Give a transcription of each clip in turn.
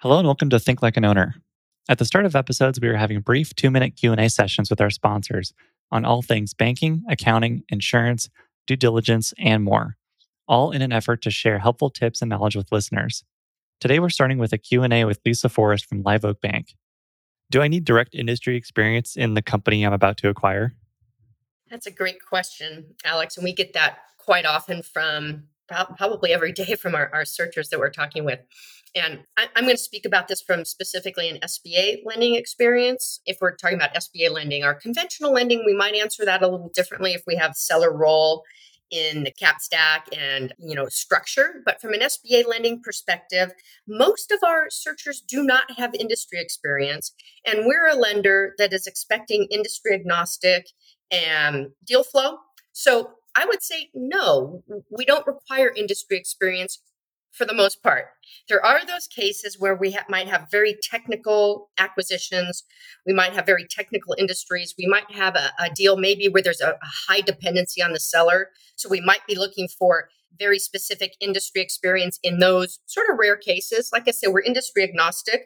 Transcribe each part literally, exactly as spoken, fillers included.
Hello and welcome to Think Like an Owner. At the start of episodes, we are having brief two-minute Q and A sessions with our sponsors on all things banking, accounting, insurance, due diligence, and more, all in an effort to share helpful tips and knowledge with listeners. Today, we're starting with a Q and A with Lisa Forrest from Live Oak Bank. Do I need direct industry experience in the company I'm about to acquire? That's a great question, Alex, and we get that quite often from probably every day from our, our searchers that we're talking with. And I'm going to speak about this from specifically an S B A lending experience. If we're talking about S B A lending, our conventional lending, we might answer that a little differently if we have seller role in the cap stack and, you know, structure. But from an S B A lending perspective, most of our searchers do not have industry experience. And we're a lender that is expecting industry agnostic and deal flow. So I would say, no, we don't require industry experience for the most part. There are those cases where we ha- might have very technical acquisitions. We might have very technical industries. We might have a, a deal maybe where there's a, a high dependency on the seller. So we might be looking for very specific industry experience in those sort of rare cases. Like I said, we're industry agnostic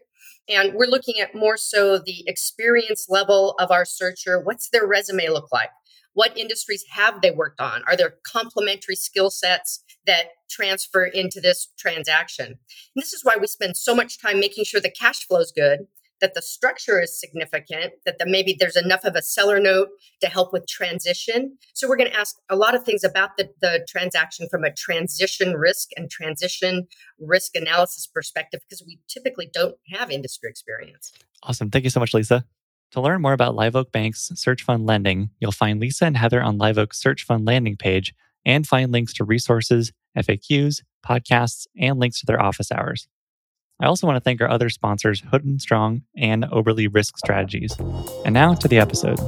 and we're looking at more so the experience level of our searcher. What's their resume look like? What industries have they worked on? Are there complementary skill sets that transfer into this transaction? And this is why we spend so much time making sure the cash flow is good, that the structure is significant, that the, maybe there's enough of a seller note to help with transition. So we're going to ask a lot of things about the, the transaction from a transition risk and transition risk analysis perspective, because we typically don't have industry experience. Awesome. Thank you so much, Lisa. To learn more about Live Oak Bank's search fund lending, you'll find Lisa and Heather on Live Oak's search fund landing page and find links to resources, F A Qs, podcasts, and links to their office hours. I also want to thank our other sponsors, Hood and Strong and Oberle Risk Strategies. And now to the episode.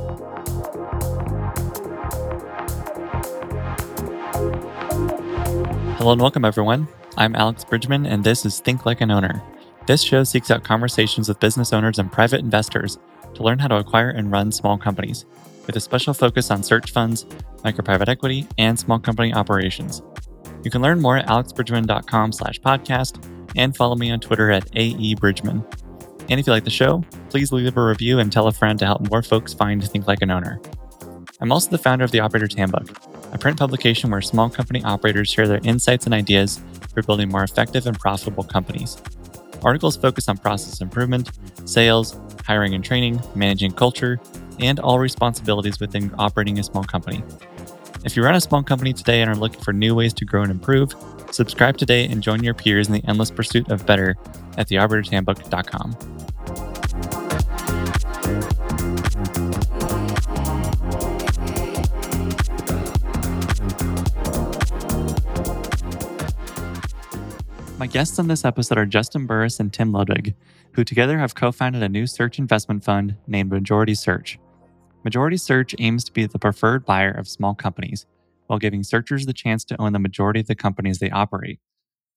Hello and welcome, everyone. I'm Alex Bridgman, and this is Think Like an Owner. This show seeks out conversations with business owners and private investors to learn how to acquire and run small companies, with a special focus on search funds, micro-private equity, and small company operations. You can learn more at alexbridgman.com slash podcast and follow me on Twitter at A E Bridgman. And if you like the show, please leave a review and tell a friend to help more folks find Think Like an Owner. I'm also the founder of The Operator's Handbook, a print publication where small company operators share their insights and ideas for building more effective and profitable companies. Articles focus on process improvement, sales, hiring and training, managing culture, and all responsibilities within operating a small company. If you run a small company today and are looking for new ways to grow and improve, subscribe today and join your peers in the endless pursuit of better at the operators handbook dot com. My guests on this episode are Justin Burris and Tim Ludwig, who together have co-founded a new search investment fund named Majority Search. Majority Search aims to be the preferred buyer of small companies, while giving searchers the chance to own the majority of the companies they operate.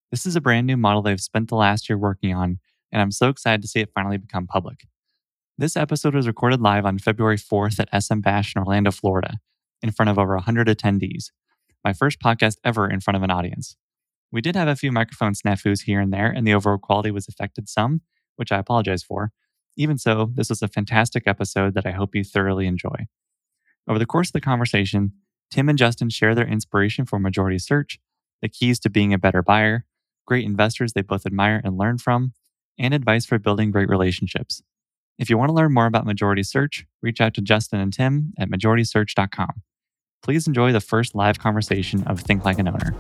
This is a brand new model they've spent the last year working on, and I'm so excited to see it finally become public. This episode was recorded live on February fourth at S M Bash in Orlando, Florida, in front of over one hundred attendees. My first podcast ever in front of an audience. We did have a few microphone snafus here and there, and the overall quality was affected some, which I apologize for. Even so, this was a fantastic episode that I hope you thoroughly enjoy. Over the course of the conversation, Tim and Justin share their inspiration for Majority Search, the keys to being a better buyer, great investors they both admire and learn from, and advice for building great relationships. If you want to learn more about Majority Search, reach out to Justin and Tim at majority search dot com. Please enjoy the first live conversation of Think Like an Owner.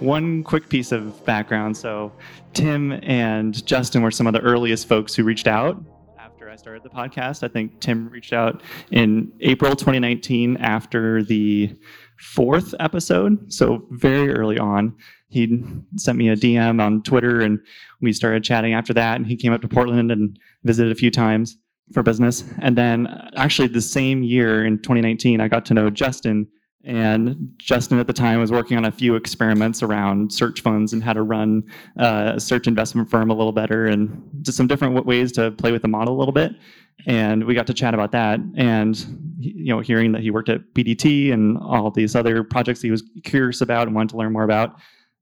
One quick piece of background. So Tim and Justin were some of the earliest folks who reached out after I started the podcast. I think Tim reached out in April twenty nineteen after the fourth episode. So very early on, he sent me a D M on Twitter and we started chatting after that. And he came up to Portland and visited a few times for business. And then actually the same year in twenty nineteen, I got to know Justin. And Justin at the time was working on a few experiments around search funds and how to run a search investment firm a little better and just some different ways to play with the model a little bit. And we got to chat about that. And you know, hearing that he worked at B D T and all these other projects he was curious about and wanted to learn more about,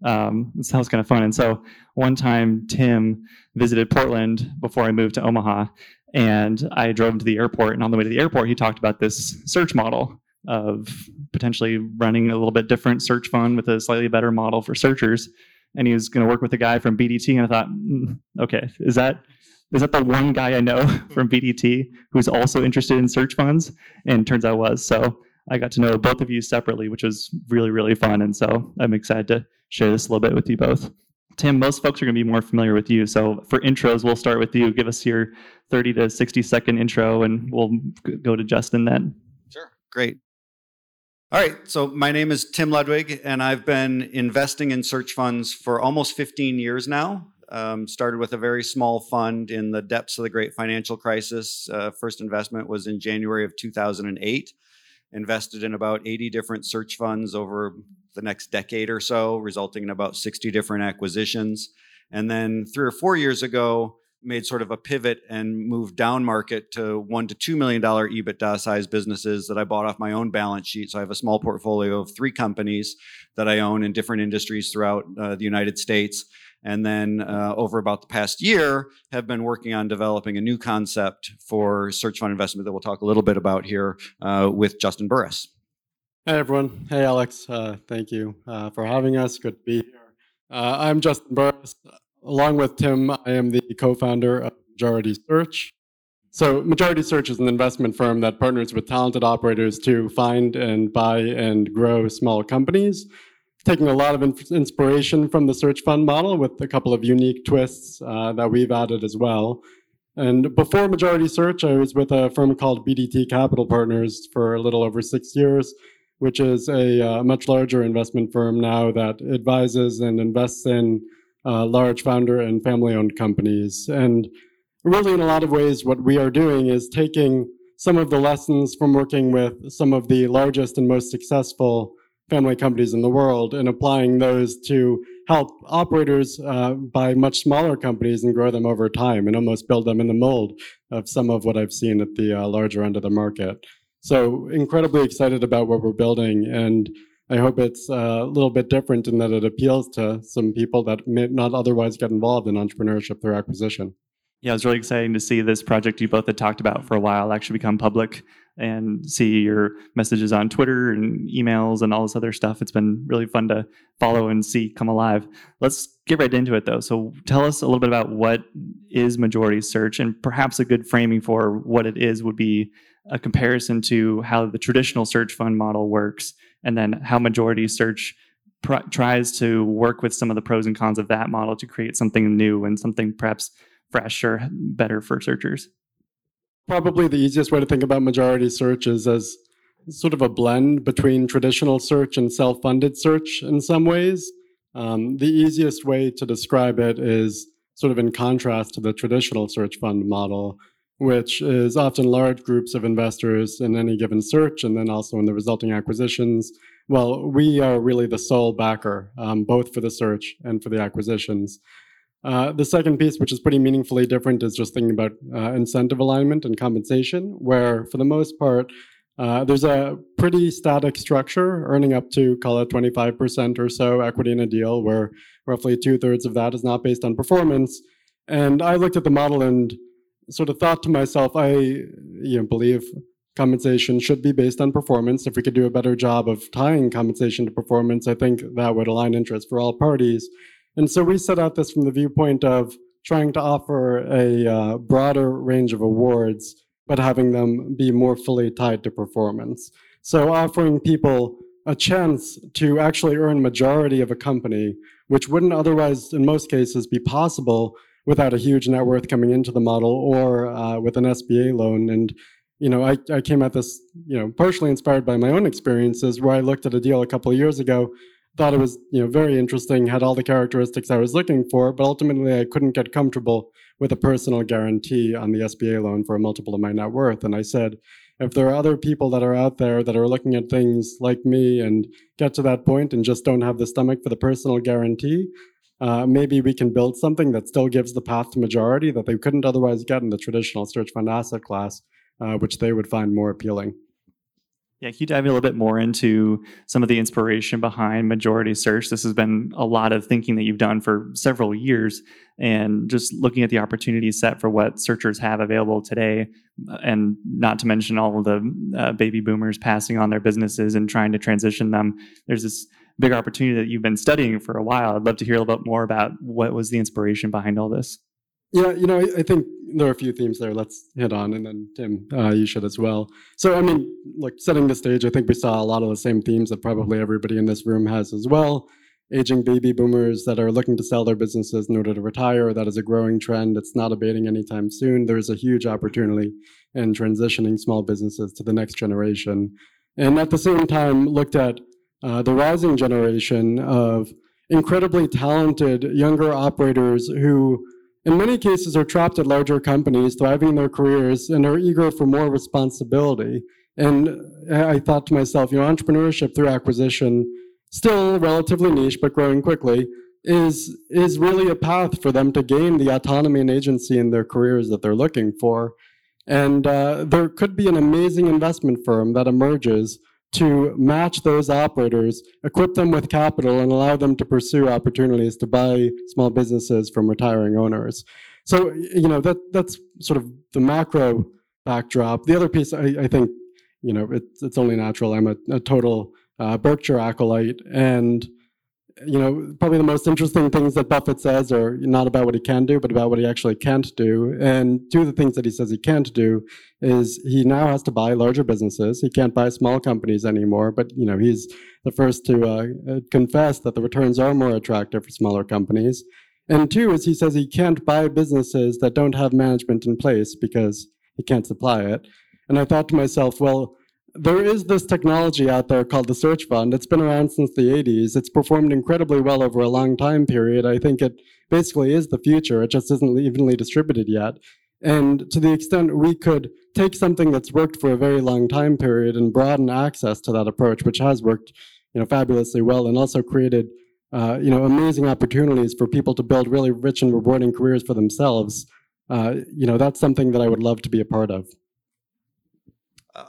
Um, it sounds kind of fun. And so one time Tim visited Portland before I moved to Omaha, and I drove him to the airport, and on the way to the airport, he talked about this search model of potentially running a little bit different search fund with a slightly better model for searchers. And he was going to work with a guy from B D T. And I thought, mm, okay, is that is that the one guy I know from B D T who's also interested in search funds? And turns out it was. So I got to know both of you separately, which was really, really fun. And so I'm excited to share this a little bit with you both. Tim, most folks are going to be more familiar with you. So for intros, we'll start with you. Give us your thirty to sixty second intro, and we'll go to Justin then. Sure. Great. All right. So my name is Tim Ludwig, and I've been investing in search funds for almost fifteen years now. Um, started with a very small fund in the depths of the great financial crisis. Uh, first investment was in January of two thousand eight. Invested in about eighty different search funds over the next decade or so, resulting in about sixty different acquisitions. And then three or four years ago, made sort of a pivot and moved down market to one to two million dollar EBITDA size businesses that I bought off my own balance sheet. So I have a small portfolio of three companies that I own in different industries throughout uh, the United States. And then uh, over about the past year, have been working on developing a new concept for search fund investment that we'll talk a little bit about here uh, with Justin Burris. Hey, everyone. Hey, Alex. Uh, thank you uh, for having us. Good to be here. Uh, I'm Justin Burris. Along with Tim, I am the co-founder of Majority Search. So Majority Search is an investment firm that partners with talented operators to find and buy and grow small companies, taking a lot of inspiration from the search fund model with a couple of unique twists uh, that we've added as well. And before Majority Search, I was with a firm called B D T Capital Partners for a little over six years, which is a uh, much larger investment firm now that advises and invests in Uh, large founder and family-owned companies. And really, in a lot of ways, what we are doing is taking some of the lessons from working with some of the largest and most successful family companies in the world and applying those to help operators uh, buy much smaller companies and grow them over time and almost build them in the mold of some of what I've seen at the uh, larger end of the market. So incredibly excited about what we're building, and I hope it's a little bit different in that it appeals to some people that may not otherwise get involved in entrepreneurship through acquisition. Yeah, it was really exciting to see this project you both had talked about for a while actually become public and see your messages on Twitter and emails and all this other stuff. It's been really fun to follow and see come alive. Let's get right into it, though. So tell us a little bit about what is Majority Search, and perhaps a good framing for what it is would be a comparison to how the traditional search fund model works, and then how Majority Search pr- tries to work with some of the pros and cons of that model to create something new and something perhaps fresh or better for searchers. Probably the easiest way to think about Majority Search is as sort of a blend between traditional search and self-funded search in some ways. Um, the easiest way to describe it is sort of in contrast to the traditional search fund model, which is often large groups of investors in any given search and then also in the resulting acquisitions. Well, we are really the sole backer, um, both for the search and for the acquisitions. Uh, the second piece, which is pretty meaningfully different, is just thinking about uh, incentive alignment and compensation, where for the most part, uh, there's a pretty static structure, earning up to, call it twenty-five percent or so equity in a deal, where roughly two-thirds of that is not based on performance. And I looked at the model and sort of thought to myself, I you know, believe compensation should be based on performance. If we could do a better job of tying compensation to performance, I think that would align interests for all parties. And so we set out this from the viewpoint of trying to offer a uh, broader range of awards, but having them be more fully tied to performance. So offering people a chance to actually earn majority of a company, which wouldn't otherwise, in most cases, be possible without a huge net worth coming into the model or uh, with an S B A loan. And you know, I, I came at this, you know, partially inspired by my own experiences, where I looked at a deal a couple of years ago, thought it was, you know, very interesting, had all the characteristics I was looking for, but ultimately I couldn't get comfortable with a personal guarantee on the S B A loan for a multiple of my net worth. And I said, if there are other people that are out there that are looking at things like me and get to that point and just don't have the stomach for the personal guarantee, Uh, maybe we can build something that still gives the path to majority that they couldn't otherwise get in the traditional search fund asset class, uh, which they would find more appealing. Yeah, can you dive a little bit more into some of the inspiration behind Majority Search? This has been a lot of thinking that you've done for several years, and just looking at the opportunity set for what searchers have available today, and not to mention all of the uh, baby boomers passing on their businesses and trying to transition them. There's this big opportunity that you've been studying for a while. I'd love to hear a little bit more about what was the inspiration behind all this. Yeah, you know, I think there are a few themes there. Let's hit on, and then Tim, uh, you should as well. So, I mean, like setting the stage, I think we saw a lot of the same themes that probably everybody in this room has as well. Aging baby boomers that are looking to sell their businesses in order to retire. That is a growing trend. It's not abating anytime soon. There's a huge opportunity in transitioning small businesses to the next generation. And at the same time, looked at uh, the rising generation of incredibly talented younger operators who in many cases are trapped at larger companies, thriving in their careers, and are eager for more responsibility. And I thought to myself, you know, entrepreneurship through acquisition, still relatively niche but growing quickly, is is really a path for them to gain the autonomy and agency in their careers that they're looking for. And uh, there could be an amazing investment firm that emerges to match those operators, equip them with capital, and allow them to pursue opportunities to buy small businesses from retiring owners. So, you know, that that's sort of the macro backdrop. The other piece, I, I think, you know, it's it's only natural. I'm a, a total uh, Berkshire acolyte, and you know, probably the most interesting things that Buffett says are not about what he can do, but about what he actually can't do. And two of the things that he says he can't do is he now has to buy larger businesses. He can't buy small companies anymore. But, you know, he's the first to uh, confess that the returns are more attractive for smaller companies. And two is he says he can't buy businesses that don't have management in place because he can't supply it. And I thought to myself, well, there is this technology out there called the search fund. It's been around since the eighties. It's performed incredibly well over a long time period. I think it basically is the future. It just isn't evenly distributed yet. And to the extent we could take something that's worked for a very long time period and broaden access to that approach, which has worked, you know, fabulously well, and also created, uh, you know, amazing opportunities for people to build really rich and rewarding careers for themselves. Uh, you know, that's something that I would love to be a part of.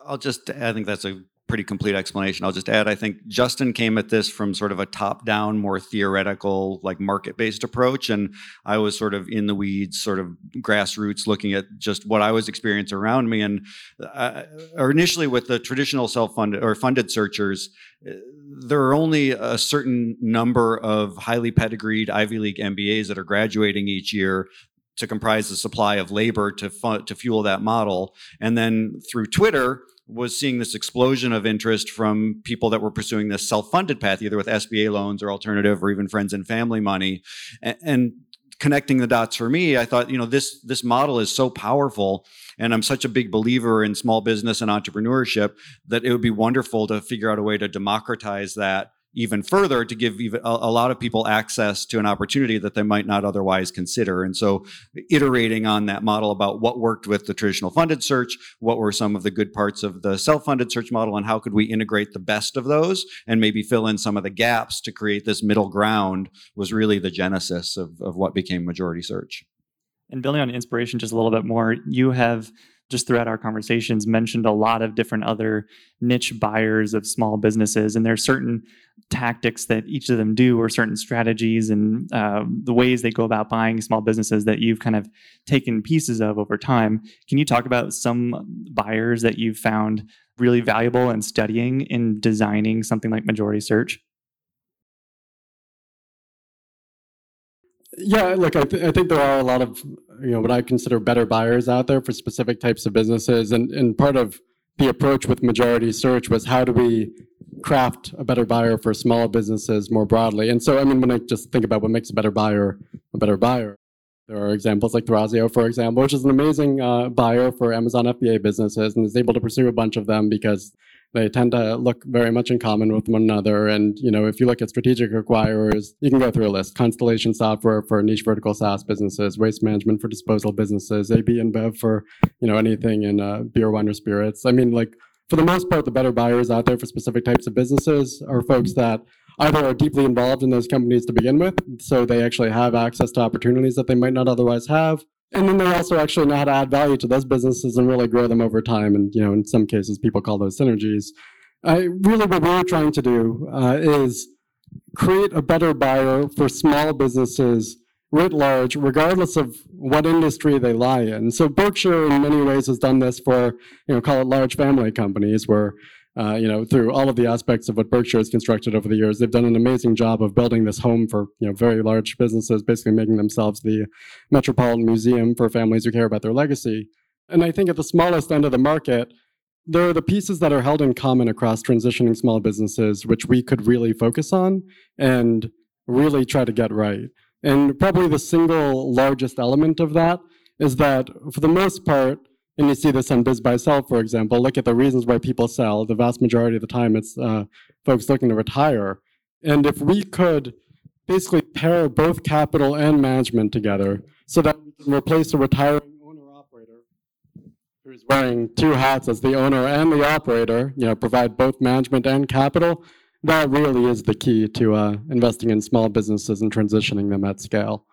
I'll just, I think that's a pretty complete explanation. I'll just add, I think Justin came at this from sort of a top-down, more theoretical, like market-based approach. And I was sort of in the weeds, sort of grassroots, looking at just what I was experiencing around me. And uh, or initially with the traditional self-funded or funded searchers, there are only a certain number of highly pedigreed Ivy League M B As that are graduating each year to comprise the supply of labor to fu- to fuel that model. And then through Twitter was seeing this explosion of interest from people that were pursuing this self-funded path, either with S B A loans or alternative or even friends and family money. And, and connecting the dots for me, I thought, you know, this this model is so powerful, and I'm such a big believer in small business and entrepreneurship that it would be wonderful to figure out a way to democratize that even further, to give even a lot of people access to an opportunity that they might not otherwise consider. And so iterating on that model about what worked with the traditional funded search, what were some of the good parts of the self-funded search model, and how could we integrate the best of those and maybe fill in some of the gaps to create this middle ground, was really the genesis of, of what became Majority Search. And building on inspiration just a little bit more, you have just throughout our conversations mentioned a lot of different other niche buyers of small businesses. And there are certain tactics that each of them do, or certain strategies and uh, the ways they go about buying small businesses that you've kind of taken pieces of over time. Can you talk about some buyers that you've found really valuable in studying in designing something like Majority Search? Yeah, look, I, th- I think there are a lot of, you know, what I consider better buyers out there for specific types of businesses. And, and part of the approach with Majority Search was how do we craft a better buyer for small businesses more broadly. And so, I mean, when I just think about what makes a better buyer a better buyer, there are examples like Thrasio, for example, which is an amazing uh, buyer for Amazon F B A businesses and is able to pursue a bunch of them because they tend to look very much in common with one another. And, you know, if you look at strategic acquirers, you can go through a list. Constellation Software for niche vertical SaaS businesses, Waste Management for disposal businesses, A B InBev for, you know, anything in uh, beer, wine, or spirits. I mean, like, for the most part, the better buyers out there for specific types of businesses are folks that either are deeply involved in those companies to begin with, so they actually have access to opportunities that they might not otherwise have. And then they also actually know how to add value to those businesses and really grow them over time. And, you know, in some cases, people call those synergies. I, really what we're trying to do uh, is create a better buyer for small businesses writ large, regardless of what industry they lie in. So Berkshire, in many ways, has done this for, you know, call it large family companies, where, uh, you know, through all of the aspects of what Berkshire has constructed over the years, they've done an amazing job of building this home for, you know, very large businesses, basically making themselves the Metropolitan Museum for families who care about their legacy. And I think at the smallest end of the market, there are the pieces that are held in common across transitioning small businesses, which we could really focus on and really try to get right. And probably the single largest element of that is that, for the most part, and you see this on BizBuySell, for example, look at the reasons why people sell. The vast majority of the time, it's uh, folks looking to retire. And if we could basically pair both capital and management together so that we can replace a retiring owner-operator who's wearing two hats as the owner and the operator, you know, provide both management and capital, that really is the key to uh, investing in small businesses and transitioning them at scale.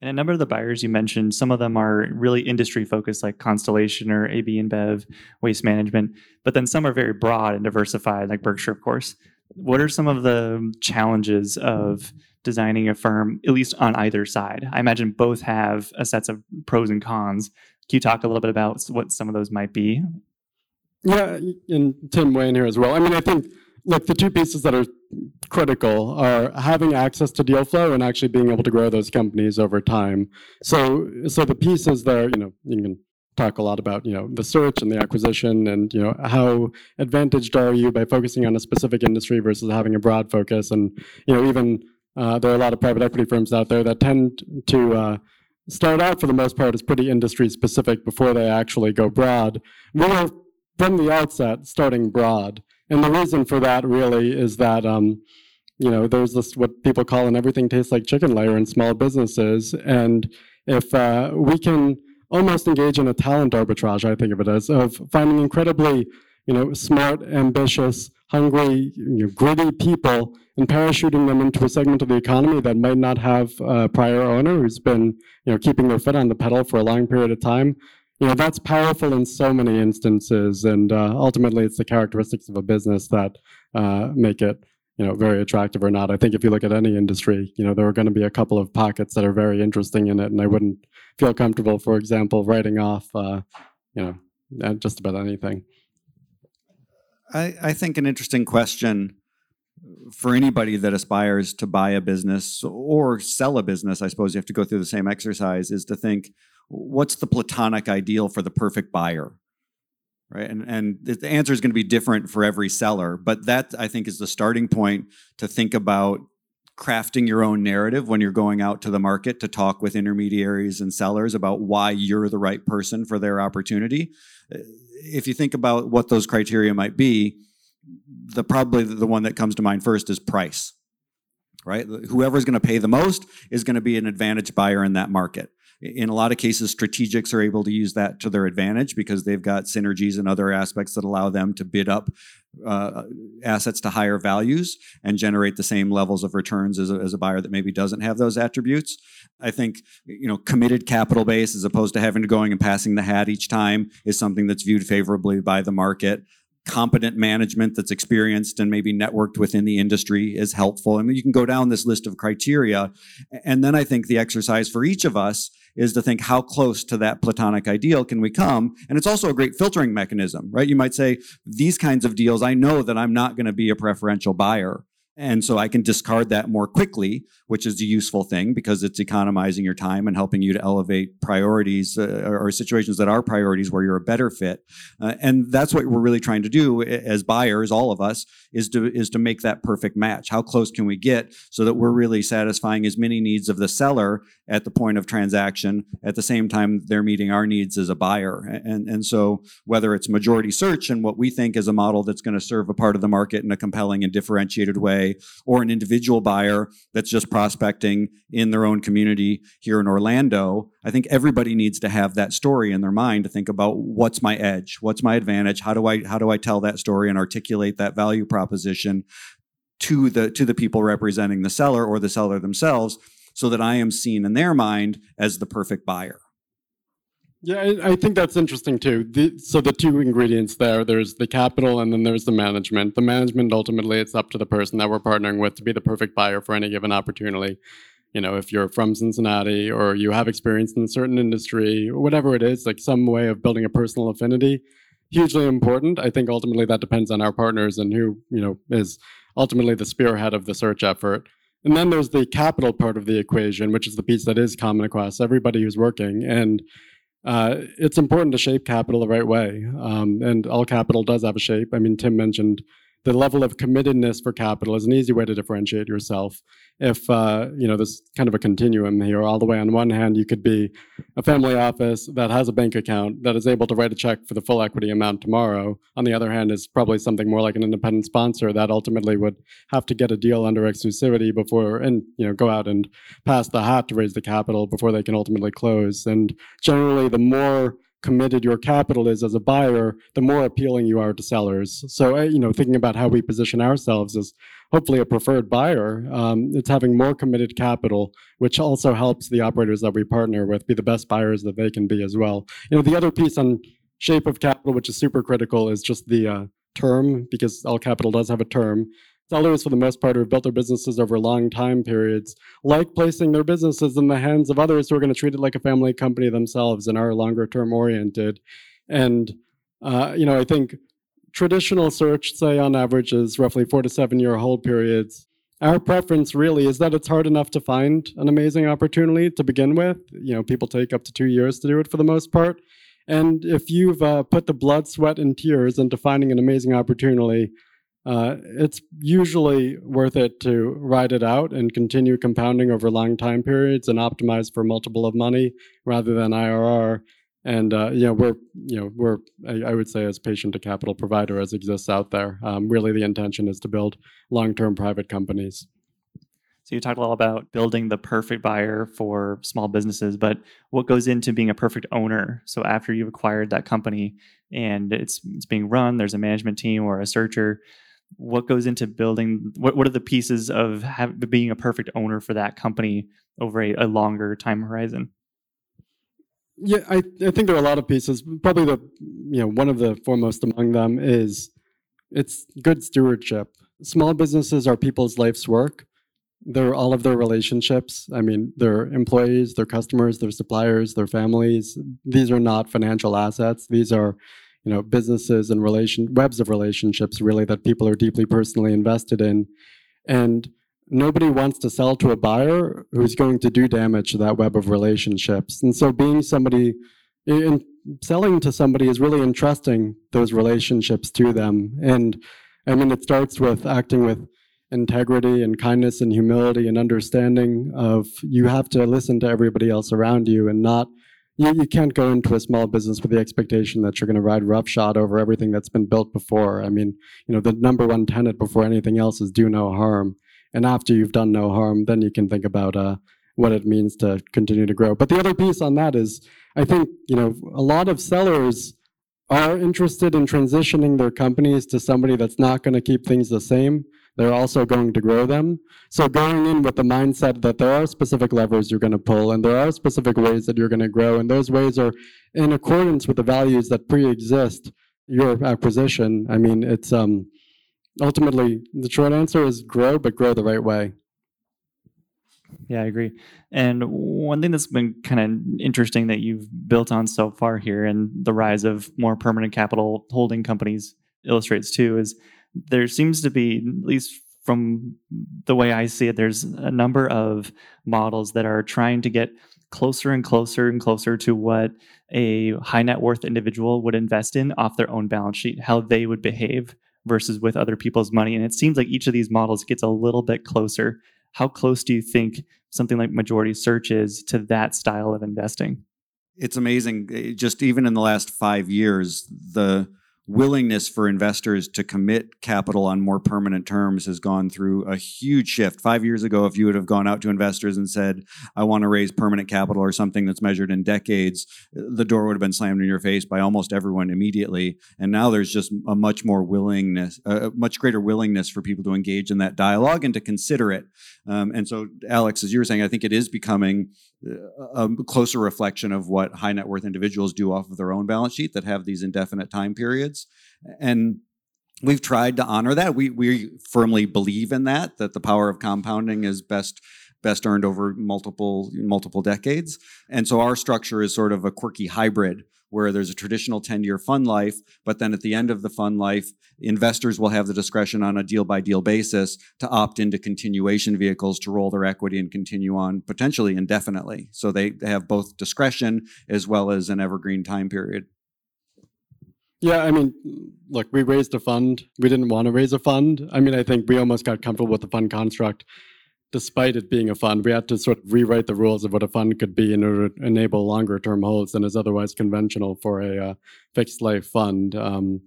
And a number of the buyers you mentioned, some of them are really industry-focused, like Constellation or A B InBev, Waste Management, but then some are very broad and diversified, like Berkshire, of course. What are some of the challenges of designing a firm, at least on either side? I imagine both have a set of pros and cons. Can you talk a little bit about what some of those might be? Yeah, and Tim weigh in here as well. I mean, I think... Look, the two pieces that are critical are having access to deal flow and actually being able to grow those companies over time. So, so the pieces there, you know, you can talk a lot about, you know, the search and the acquisition, and, you know, how advantaged are you by focusing on a specific industry versus having a broad focus. And, you know, even uh, there are a lot of private equity firms out there that tend to uh, start out, for the most part, as pretty industry specific before they actually go broad. We're from the outset starting broad. And the reason for that really is that, um, you know, there's this, what people call an everything tastes like chicken layer in small businesses. And if uh, we can almost engage in a talent arbitrage, I think of it as, of finding incredibly, you know, smart, ambitious, hungry, you know, gritty people and parachuting them into a segment of the economy that might not have a prior owner who's been, you know, keeping their foot on the pedal for a long period of time. You know, that's powerful in so many instances, and uh, ultimately it's the characteristics of a business that uh, make it, you know, very attractive or not. I think if you look at any industry, you know, there are going to be a couple of pockets that are very interesting in it, and I wouldn't feel comfortable, for example, writing off, uh, you know, just about anything. I, I think an interesting question for anybody that aspires to buy a business or sell a business, I suppose you have to go through the same exercise, is to think, what's the platonic ideal for the perfect buyer, right? And and the answer is going to be different for every seller, but that, I think, is the starting point to think about crafting your own narrative when you're going out to the market to talk with intermediaries and sellers about why you're the right person for their opportunity. If you think about what those criteria might be, the probably the one that comes to mind first is price, right? Whoever's going to pay the most is going to be an advantage buyer in that market. In a lot of cases, strategics are able to use that to their advantage because they've got synergies and other aspects that allow them to bid up uh, assets to higher values and generate the same levels of returns as a, as a buyer that maybe doesn't have those attributes. I think, you know, committed capital base as opposed to having to going and passing the hat each time is something that's viewed favorably by the market. Competent management that's experienced and maybe networked within the industry is helpful. I mean, you can go down this list of criteria. And then I think the exercise for each of us is to think, how close to that platonic ideal can we come? And it's also a great filtering mechanism, right? You might say, these kinds of deals, I know that I'm not going to be a preferential buyer. And so I can discard that more quickly, which is a useful thing because it's economizing your time and helping you to elevate priorities uh, or situations that are priorities where you're a better fit. Uh, and that's what we're really trying to do as buyers, all of us, is to is to make that perfect match. How close can we get so that we're really satisfying as many needs of the seller at the point of transaction at the same time they're meeting our needs as a buyer? And, and so whether it's majority search and what we think is a model that's going to serve a part of the market in a compelling and differentiated way, or an individual buyer that's just prospecting in their own community here in Orlando, I think everybody needs to have that story in their mind to think about, what's my edge? What's my advantage? How do I how do I tell that story and articulate that value proposition to the to the people representing the seller or the seller themselves so that I am seen in their mind as the perfect buyer? Yeah, I, I think that's interesting too. The, so the two ingredients there, there's the capital and then there's the management. The management, ultimately, it's up to the person that we're partnering with to be the perfect buyer for any given opportunity. You know, if you're from Cincinnati or you have experience in a certain industry, whatever it is, like some way of building a personal affinity, hugely important. I think ultimately that depends on our partners and who, you know, is ultimately the spearhead of the search effort. And then there's the capital part of the equation, which is the piece that is common across everybody who's working. And uh, it's important to shape capital the right way. Um, and all capital does have a shape. I mean, Tim mentioned the level of committedness for capital is an easy way to differentiate yourself. If, uh, you know, there's kind of a continuum here, all the way on one hand, you could be a family office that has a bank account that is able to write a check for the full equity amount tomorrow. On the other hand, is probably something more like an independent sponsor that ultimately would have to get a deal under exclusivity before, and, you know, go out and pass the hat to raise the capital before they can ultimately close. And generally, the more committed your capital is as a buyer, the more appealing you are to sellers. So, you know, thinking about how we position ourselves as hopefully a preferred buyer, um, it's having more committed capital, which also helps the operators that we partner with be the best buyers that they can be as well. You know, the other piece on shape of capital, which is super critical, is just the uh, term, because all capital does have a term. Sellers, for the most part, who have built their businesses over long time periods, like placing their businesses in the hands of others who are going to treat it like a family company themselves and are longer-term oriented. And, uh, you know, I think traditional search, say, on average, is roughly four to seven-year hold periods. Our preference really is that it's hard enough to find an amazing opportunity to begin with. You know, people take up to two years to do it for the most part. And if you've uh, put the blood, sweat, and tears into finding an amazing opportunity, Uh, it's usually worth it to ride it out and continue compounding over long time periods and optimize for multiple of money rather than I R R. And uh, you know, we're you know we're I, I would say as patient a capital provider as exists out there. Um, really, the intention is to build long-term private companies. So you talked a lot about building the perfect buyer for small businesses, but what goes into being a perfect owner? So after you've acquired that company and it's it's being run, there's a management team or a searcher. What goes into building, what, what are the pieces of have, being a perfect owner for that company over a, a longer time horizon? Yeah, I, I think there are a lot of pieces. Probably the, you know, one of the foremost among them is it's good stewardship. Small businesses are people's life's work. They're all of their relationships. I mean, their employees, their customers, their suppliers, their families. These are not financial assets. These are You know, businesses and relation webs of relationships, really, that people are deeply personally invested in. And nobody wants to sell to a buyer who's going to do damage to that web of relationships. And so being somebody, in selling to somebody is really entrusting those relationships to them. And I mean, it starts with acting with integrity and kindness and humility and understanding of you have to listen to everybody else around you and not You, you can't go into a small business with the expectation that you're going to ride roughshod over everything that's been built before. I mean, you know, the number one tenet before anything else is do no harm. And after you've done no harm, then you can think about uh, what it means to continue to grow. But the other piece on that is, I think, you know, a lot of sellers are interested in transitioning their companies to somebody that's not going to keep things the same. They're also going to grow them. So going in with the mindset that there are specific levers you're going to pull and there are specific ways that you're going to grow, and those ways are in accordance with the values that pre-exist your acquisition. I mean, it's um, ultimately, the short answer is grow, but grow the right way. Yeah, I agree. And one thing that's been kind of interesting that you've built on so far here, and the rise of more permanent capital holding companies illustrates too, is there seems to be, at least from the way I see it, there's a number of models that are trying to get closer and closer and closer to what a high net worth individual would invest in off their own balance sheet, how they would behave versus with other people's money. And it seems like each of these models gets a little bit closer. How close do you think something like Majority Search is to that style of investing? It's amazing. Just even in the last five years, the willingness for investors to commit capital on more permanent terms has gone through a huge shift. Five years ago, if you would have gone out to investors and said, I want to raise permanent capital or something that's measured in decades, the door would have been slammed in your face by almost everyone immediately. And now there's just a much more willingness, a much greater willingness for people to engage in that dialogue and to consider it. Um, and so, Alex, as you were saying, I think it is becoming a closer reflection of what high net worth individuals do off of their own balance sheet that have these indefinite time periods. And we've tried to honor that. We we firmly believe in that, that the power of compounding is best best earned over multiple multiple decades. And so our structure is sort of a quirky hybrid where there's a traditional ten-year fund life, but then at the end of the fund life, investors will have the discretion on a deal-by-deal basis to opt into continuation vehicles to roll their equity and continue on potentially indefinitely. So they have both discretion as well as an evergreen time period. Yeah, I mean, look, we raised a fund. We didn't want to raise a fund. I mean, I think we almost got comfortable with the fund construct. Despite it being a fund, we had to sort of rewrite the rules of what a fund could be in order to enable longer-term holds than is otherwise conventional for a uh, fixed-life fund. Um,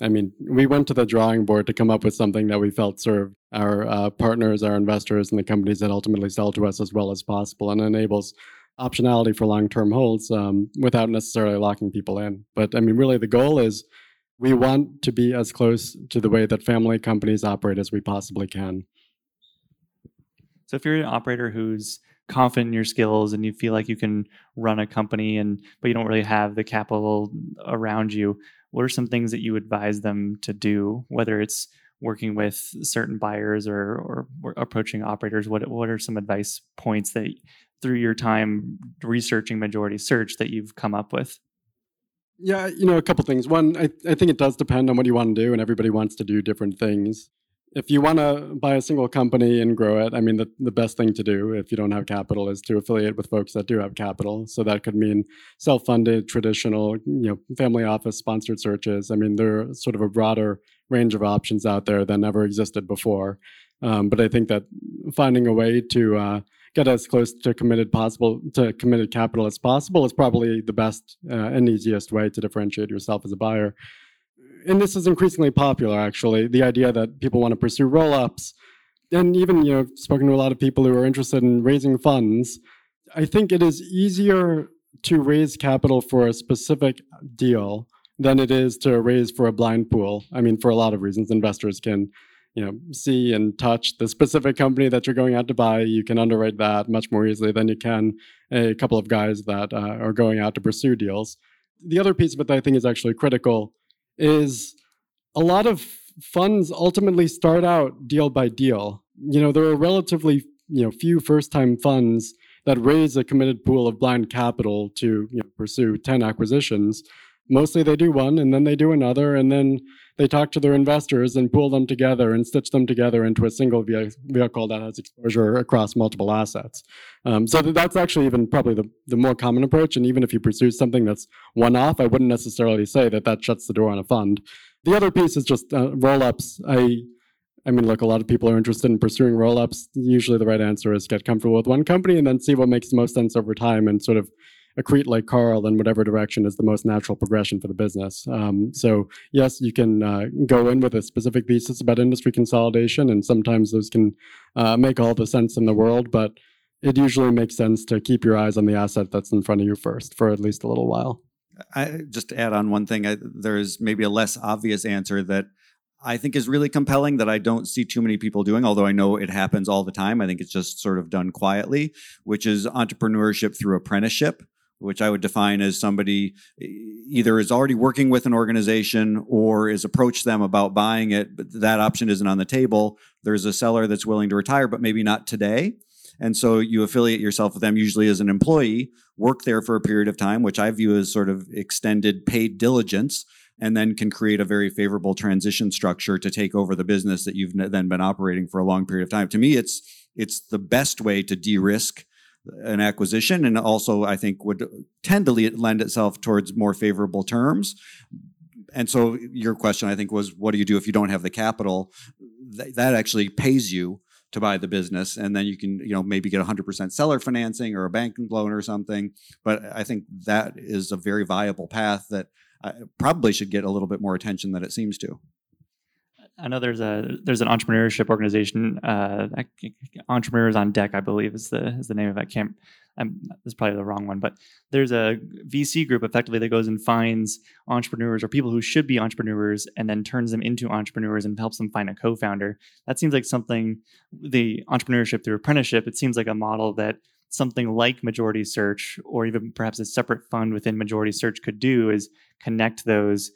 I mean, we went to the drawing board to come up with something that we felt served our uh, partners, our investors, and the companies that ultimately sell to us as well as possible and enables optionality for long-term holds um, without necessarily locking people in. But, I mean, really the goal is we want to be as close to the way that family companies operate as we possibly can. So if you're an operator who's confident in your skills and you feel like you can run a company, and but you don't really have the capital around you, what are some things that you advise them to do, whether it's working with certain buyers or, or, or approaching operators? What what are some advice points that through your time researching Majority Search that you've come up with? Yeah, you know, a couple things. One, I, I think it does depend on what you want to do, and everybody wants to do different things. If you want to buy a single company and grow it, I mean, the, the best thing to do if you don't have capital is to affiliate with folks that do have capital. So that could mean self-funded, traditional, you know, family office sponsored searches. I mean, there are sort of a broader range of options out there than ever existed before. Um, but I think that finding a way to uh, get as close to committed possible to committed capital as possible is probably the best uh, and easiest way to differentiate yourself as a buyer. And this is increasingly popular, actually, the idea that people want to pursue roll-ups. And even, you know, I've spoken to a lot of people who are interested in raising funds. I think it is easier to raise capital for a specific deal than it is to raise for a blind pool. I mean, for a lot of reasons, investors can, you know, see and touch the specific company that you're going out to buy. You can underwrite that much more easily than you can a couple of guys that uh, are going out to pursue deals. The other piece of it that I think is actually critical is a lot of funds ultimately start out deal by deal. You know, there are relatively you know few first-time funds that raise a committed pool of blind capital to you know, pursue ten acquisitions. Mostly they do one, and then they do another, and then they talk to their investors and pool them together and stitch them together into a single vehicle that has exposure across multiple assets. Um, so that's actually even probably the, the more common approach. And even if you pursue something that's one-off, I wouldn't necessarily say that that shuts the door on a fund. The other piece is just uh, roll-ups. I, I mean, look, a lot of people are interested in pursuing roll-ups. Usually the right answer is get comfortable with one company and then see what makes the most sense over time and sort of accrete like Carl in whatever direction is the most natural progression for the business. Um, so yes, you can uh, go in with a specific thesis about industry consolidation, and sometimes those can uh, make all the sense in the world, but it usually makes sense to keep your eyes on the asset that's in front of you first for at least a little while. I, just to add on one thing, I, there's maybe a less obvious answer that I think is really compelling that I don't see too many people doing, although I know it happens all the time. I think it's just sort of done quietly, which is entrepreneurship through apprenticeship, which I would define as somebody either is already working with an organization or is approached them about buying it, but that option isn't on the table. There's a seller that's willing to retire, but maybe not today. And so you affiliate yourself with them usually as an employee, work there for a period of time, which I view as sort of extended paid diligence, and then can create a very favorable transition structure to take over the business that you've then been operating for a long period of time. To me, it's it's the best way to de-risk an acquisition, and also I think would tend to lend itself towards more favorable terms. And so your question, I think, was what do you do if you don't have the capital? Th- that actually pays you to buy the business, and then you can, you know, maybe get one hundred percent seller financing or a bank loan or something. But I think that is a very viable path that uh, probably should get a little bit more attention than it seems to. I know there's a there's an entrepreneurship organization, uh, Entrepreneurs on Deck, I believe is the is the name of that camp. I'm, this is probably the wrong one, but there's a V C group effectively that goes and finds entrepreneurs or people who should be entrepreneurs and then turns them into entrepreneurs and helps them find a co-founder. That seems like something, the entrepreneurship through apprenticeship, it seems like a model that something like Majority Search or even perhaps a separate fund within Majority Search could do, is connect those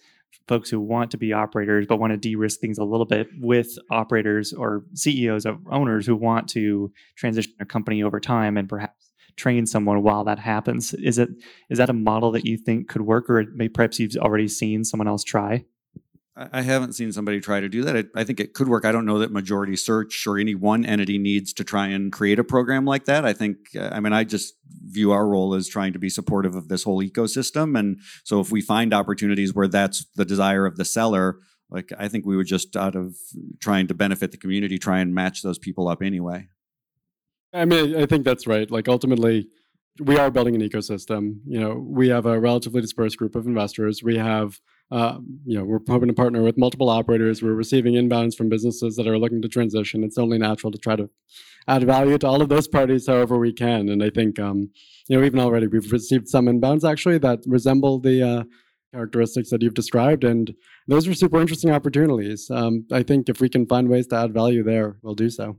folks who want to be operators but want to de-risk things a little bit with operators or C E Os of owners who want to transition their company over time and perhaps train someone while that happens. Is it is that a model that you think could work, or may perhaps you've already seen someone else try? I haven't seen somebody try to do that. I, I think it could work. I don't know that Majority Search or any one entity needs to try and create a program like that. I think, I mean, I just view our role as trying to be supportive of this whole ecosystem. And so if we find opportunities where that's the desire of the seller, like I think we would just, out of trying to benefit the community, try and match those people up anyway. I mean, I think that's right. Like ultimately, we are building an ecosystem. You know, we have a relatively dispersed group of investors. We have Uh, you know, we're hoping to partner with multiple operators. We're receiving inbounds from businesses that are looking to transition. It's only natural to try to add value to all of those parties however we can. And I think, um, you know, even already we've received some inbounds actually that resemble the uh, characteristics that you've described. And those are super interesting opportunities. Um, I think if we can find ways to add value there, we'll do so.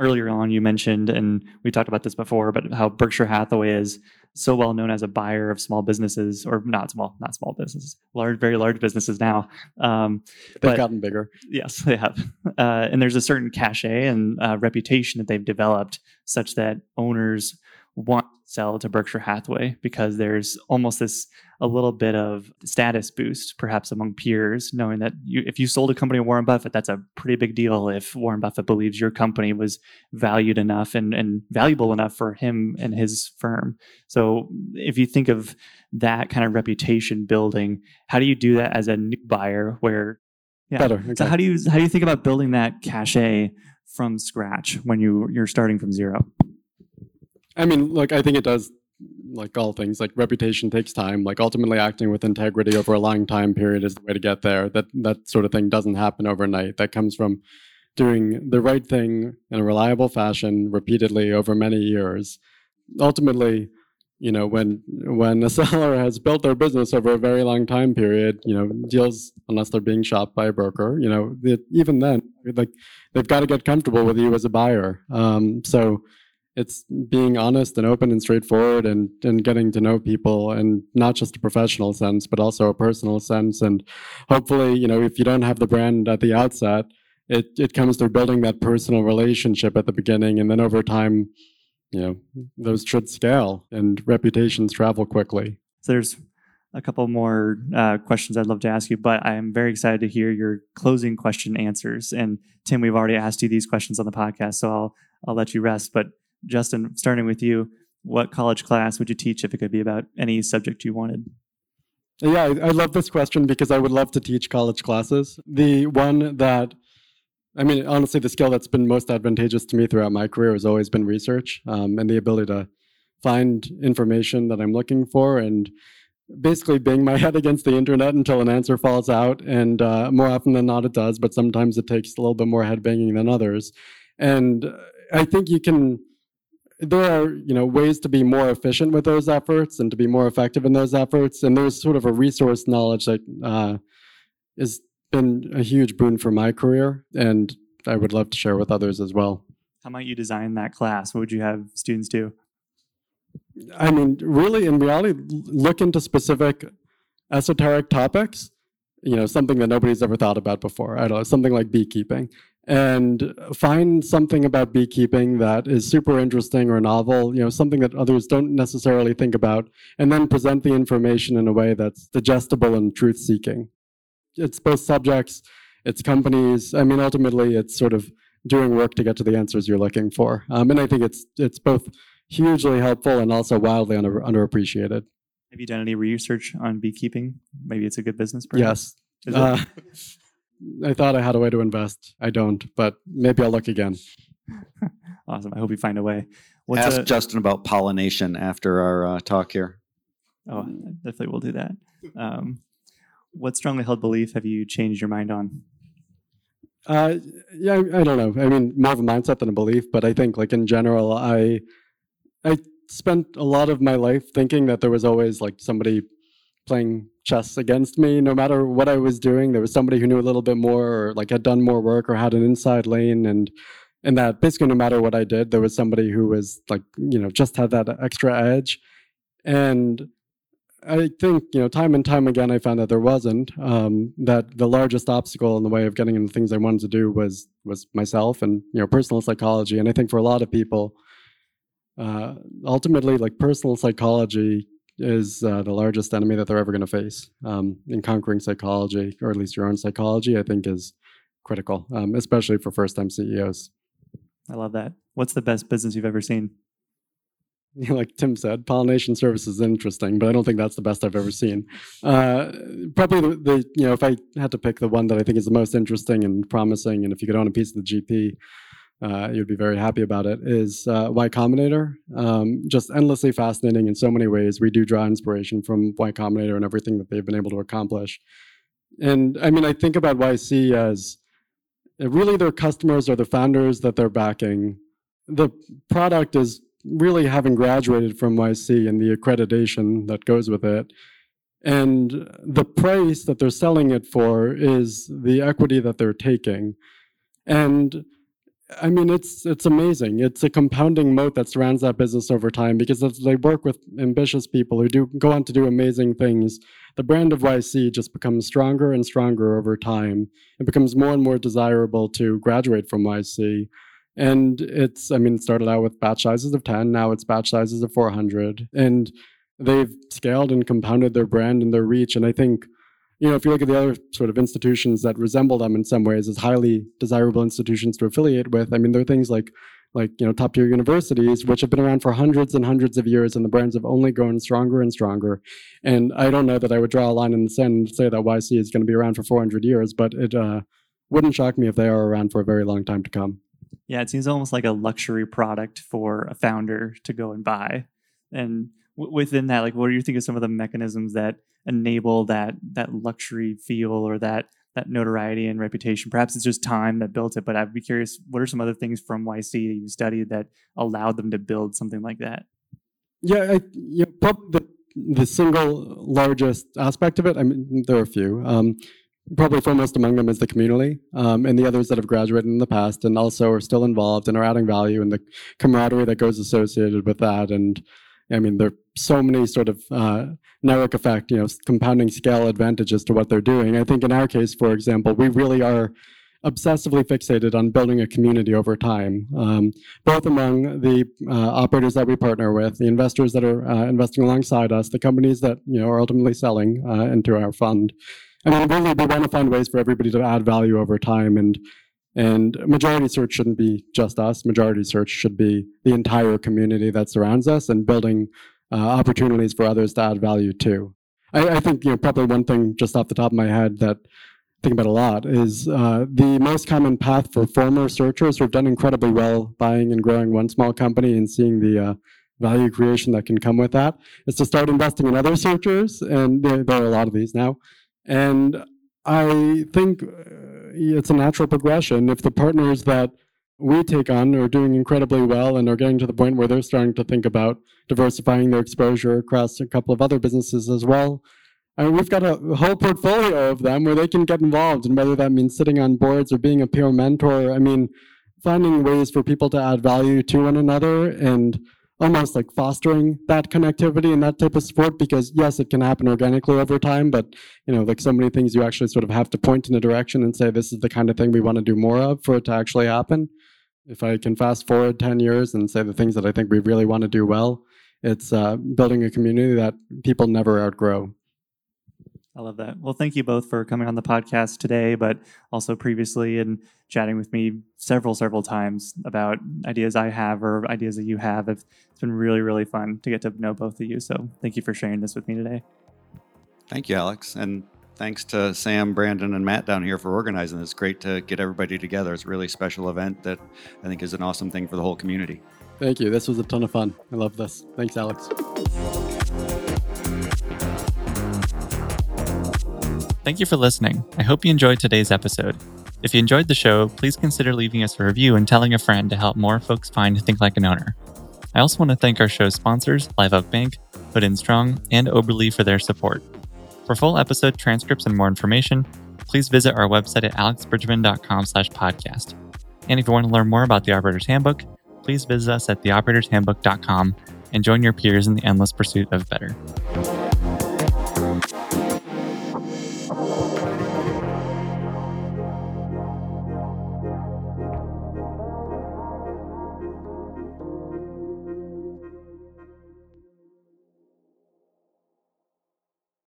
Earlier on, you mentioned, and we talked about this before, but how Berkshire Hathaway is so well known as a buyer of small businesses, or not small, not small businesses, large, very large businesses now. Um, they've but, gotten bigger. Yes, they have. Uh, and there's a certain cachet and uh, reputation that they've developed such that owners want to sell to Berkshire Hathaway because there's almost this a little bit of status boost, perhaps among peers, knowing that you, if you sold a company to Warren Buffett, that's a pretty big deal. If Warren Buffett believes your company was valued enough and, and valuable enough for him and his firm. So if you think of that kind of reputation building, how do you do that as a new buyer? Where yeah. Better. Okay. So how do you how do you think about building that cachet from scratch when you you're starting from zero? I mean, look, I think it does, like all things, like reputation takes time. Like ultimately acting with integrity over a long time period is the way to get there. That that sort of thing doesn't happen overnight. That comes from doing the right thing in a reliable fashion repeatedly over many years. Ultimately, you know, when when a seller has built their business over a very long time period, you know, deals, unless they're being shopped by a broker, you know, it, even then, like they've got to get comfortable with you as a buyer. Um, so... It's being honest and open and straightforward and, and getting to know people, and not just a professional sense, but also a personal sense. And hopefully, you know, if you don't have the brand at the outset, it, it comes through building that personal relationship at the beginning. And then over time, you know, those should scale and reputations travel quickly. So there's a couple more uh, questions I'd love to ask you, but I am very excited to hear your closing question answers. And Tim, we've already asked you these questions on the podcast, so I'll I'll let you rest. But Justin, starting with you, what college class would you teach if it could be about any subject you wanted? Yeah, I, I love this question because I would love to teach college classes. The one that, I mean, honestly, the skill that's been most advantageous to me throughout my career has always been research, um, and the ability to find information that I'm looking for and basically bang my head against the internet until an answer falls out. And uh, more often than not, it does, but sometimes it takes a little bit more head banging than others. And I think you can... There are, you know, ways to be more efficient with those efforts and to be more effective in those efforts. And there's sort of a resource knowledge that uh, has been a huge boon for my career, and I would love to share with others as well. How might you design that class? What would you have students do? I mean, really, in reality, look into specific esoteric topics, you know, something that nobody's ever thought about before. I don't know, something like beekeeping. And find something about beekeeping that is super interesting or novel, you know, something that others don't necessarily think about, and then present the information in a way that's digestible and truth-seeking. It's both subjects, it's companies. I mean, ultimately, it's sort of doing work to get to the answers you're looking for. Um, and I think it's it's both hugely helpful and also wildly under, underappreciated. Have you done any research on beekeeping? Maybe it's a good business practice. Yes. Is uh, it? I thought I had a way to invest. I don't, but maybe I'll look again. Awesome. I hope you find a way. What's Ask a... Justin about pollination after our uh, talk here. Oh, definitely we'll do that. Um, what strongly held belief have you changed your mind on? Uh, yeah, I, I don't know. I mean, more of a mindset than a belief, but I think, like, in general, I I spent a lot of my life thinking that there was always, like, somebody playing chess against me. No matter what I was doing, there was somebody who knew a little bit more, or, like, had done more work or had an inside lane, and and that basically no matter what I did, there was somebody who was, like, you know, just had that extra edge. And I think, you know, time and time again, I found that there wasn't, um, that the largest obstacle in the way of getting into things I wanted to do was was myself and, you know, personal psychology. And I think for a lot of people, uh, ultimately, like, personal psychology is uh, the largest enemy that they're ever going to face. Um, and conquering psychology, or at least your own psychology, I think is critical, um, especially for first-time C E Os. I love that. What's the best business you've ever seen? Like Tim said, pollination services is interesting, but I don't think that's the best I've ever seen. Uh, probably the, the, you know, if I had to pick the one that I think is the most interesting and promising, and if you could own a piece of the G P, uh, you'd be very happy about it, is uh, Y Combinator. Um, just endlessly fascinating in so many ways. We do draw inspiration from Y Combinator and everything that they've been able to accomplish. And I mean, I think about Y C as really their customers are the founders that they're backing. The product is really having graduated from Y C and the accreditation that goes with it. And the price that they're selling it for is the equity that they're taking. And I mean, it's it's amazing. It's a compounding moat that surrounds that business over time, because they work with ambitious people who do go on to do amazing things. The brand of Y C just becomes stronger and stronger over time. It becomes more and more desirable to graduate from Y C. And it's, I mean, it started out with batch sizes of ten, now it's batch sizes of four hundred. And they've scaled and compounded their brand and their reach. And I think, you know, if you look at the other sort of institutions that resemble them in some ways as highly desirable institutions to affiliate with, I mean, there are things like, like you know, top-tier universities, which have been around for hundreds and hundreds of years, and the brands have only grown stronger and stronger. And I don't know that I would draw a line in the sand and say that Y C is going to be around for four hundred years, but it uh, wouldn't shock me if they are around for a very long time to come. Yeah, it seems almost like a luxury product for a founder to go and buy. And w- within that, like, what do you think of some of the mechanisms that enable that that luxury feel or that that notoriety and reputation? Perhaps it's just time that built it, but I'd be curious, what are some other things from Y C that you studied that allowed them to build something like that? Yeah, I, yeah probably the, the single largest aspect of it, I mean, there are a few. Um, Probably foremost among them is the community, um, and the others that have graduated in the past and also are still involved and are adding value, and the camaraderie that goes associated with that. And I mean, there are so many sort of uh, network effect, you know, compounding scale advantages to what they're doing. I think in our case, for example, we really are obsessively fixated on building a community over time, um, both among the uh, operators that we partner with, the investors that are uh, investing alongside us, the companies that, you know, are ultimately selling uh, into our fund. I mean, really, we want to find ways for everybody to add value over time, and and Majority Search shouldn't be just us. Majority Search should be the entire community that surrounds us, and building uh, opportunities for others to add value too. I, I think, you know, probably one thing just off the top of my head that I think about a lot is uh, the most common path for former searchers who have done incredibly well buying and growing one small company and seeing the uh, value creation that can come with that is to start investing in other searchers, and there, there are a lot of these now. And I think it's a natural progression. If the partners that we take on are doing incredibly well and are getting to the point where they're starting to think about diversifying their exposure across a couple of other businesses as well, I mean, we've got a whole portfolio of them where they can get involved, and whether that means sitting on boards or being a peer mentor, I mean, finding ways for people to add value to one another and almost like fostering that connectivity and that type of support, because yes, it can happen organically over time, but you know, like so many things, you actually sort of have to point in a direction and say, this is the kind of thing we want to do more of for it to actually happen. If I can fast forward ten years and say the things that I think we really want to do well, it's uh, building a community that people never outgrow. I love that. Well, thank you both for coming on the podcast today, but also previously and chatting with me several, several times about ideas I have or ideas that you have. It's been really, really fun to get to know both of you. So thank you for sharing this with me today. Thank you, Alex. And thanks to Sam, Brandon, and Matt down here for organizing this. It's great to get everybody together. It's a really special event that I think is an awesome thing for the whole community. Thank you. This was a ton of fun. I love this. Thanks, Alex. Thank you for listening. I hope you enjoyed today's episode. If you enjoyed the show, please consider leaving us a review and telling a friend to help more folks find Think Like an Owner. I also want to thank our show's sponsors, Live Oak Bank, Hood and Strong, and Oberle for their support. For full episode transcripts and more information, please visit our website at alex bridgman dot com slash podcast. And if you want to learn more about The Operator's Handbook, please visit us at the operators handbook dot com and join your peers in the endless pursuit of better.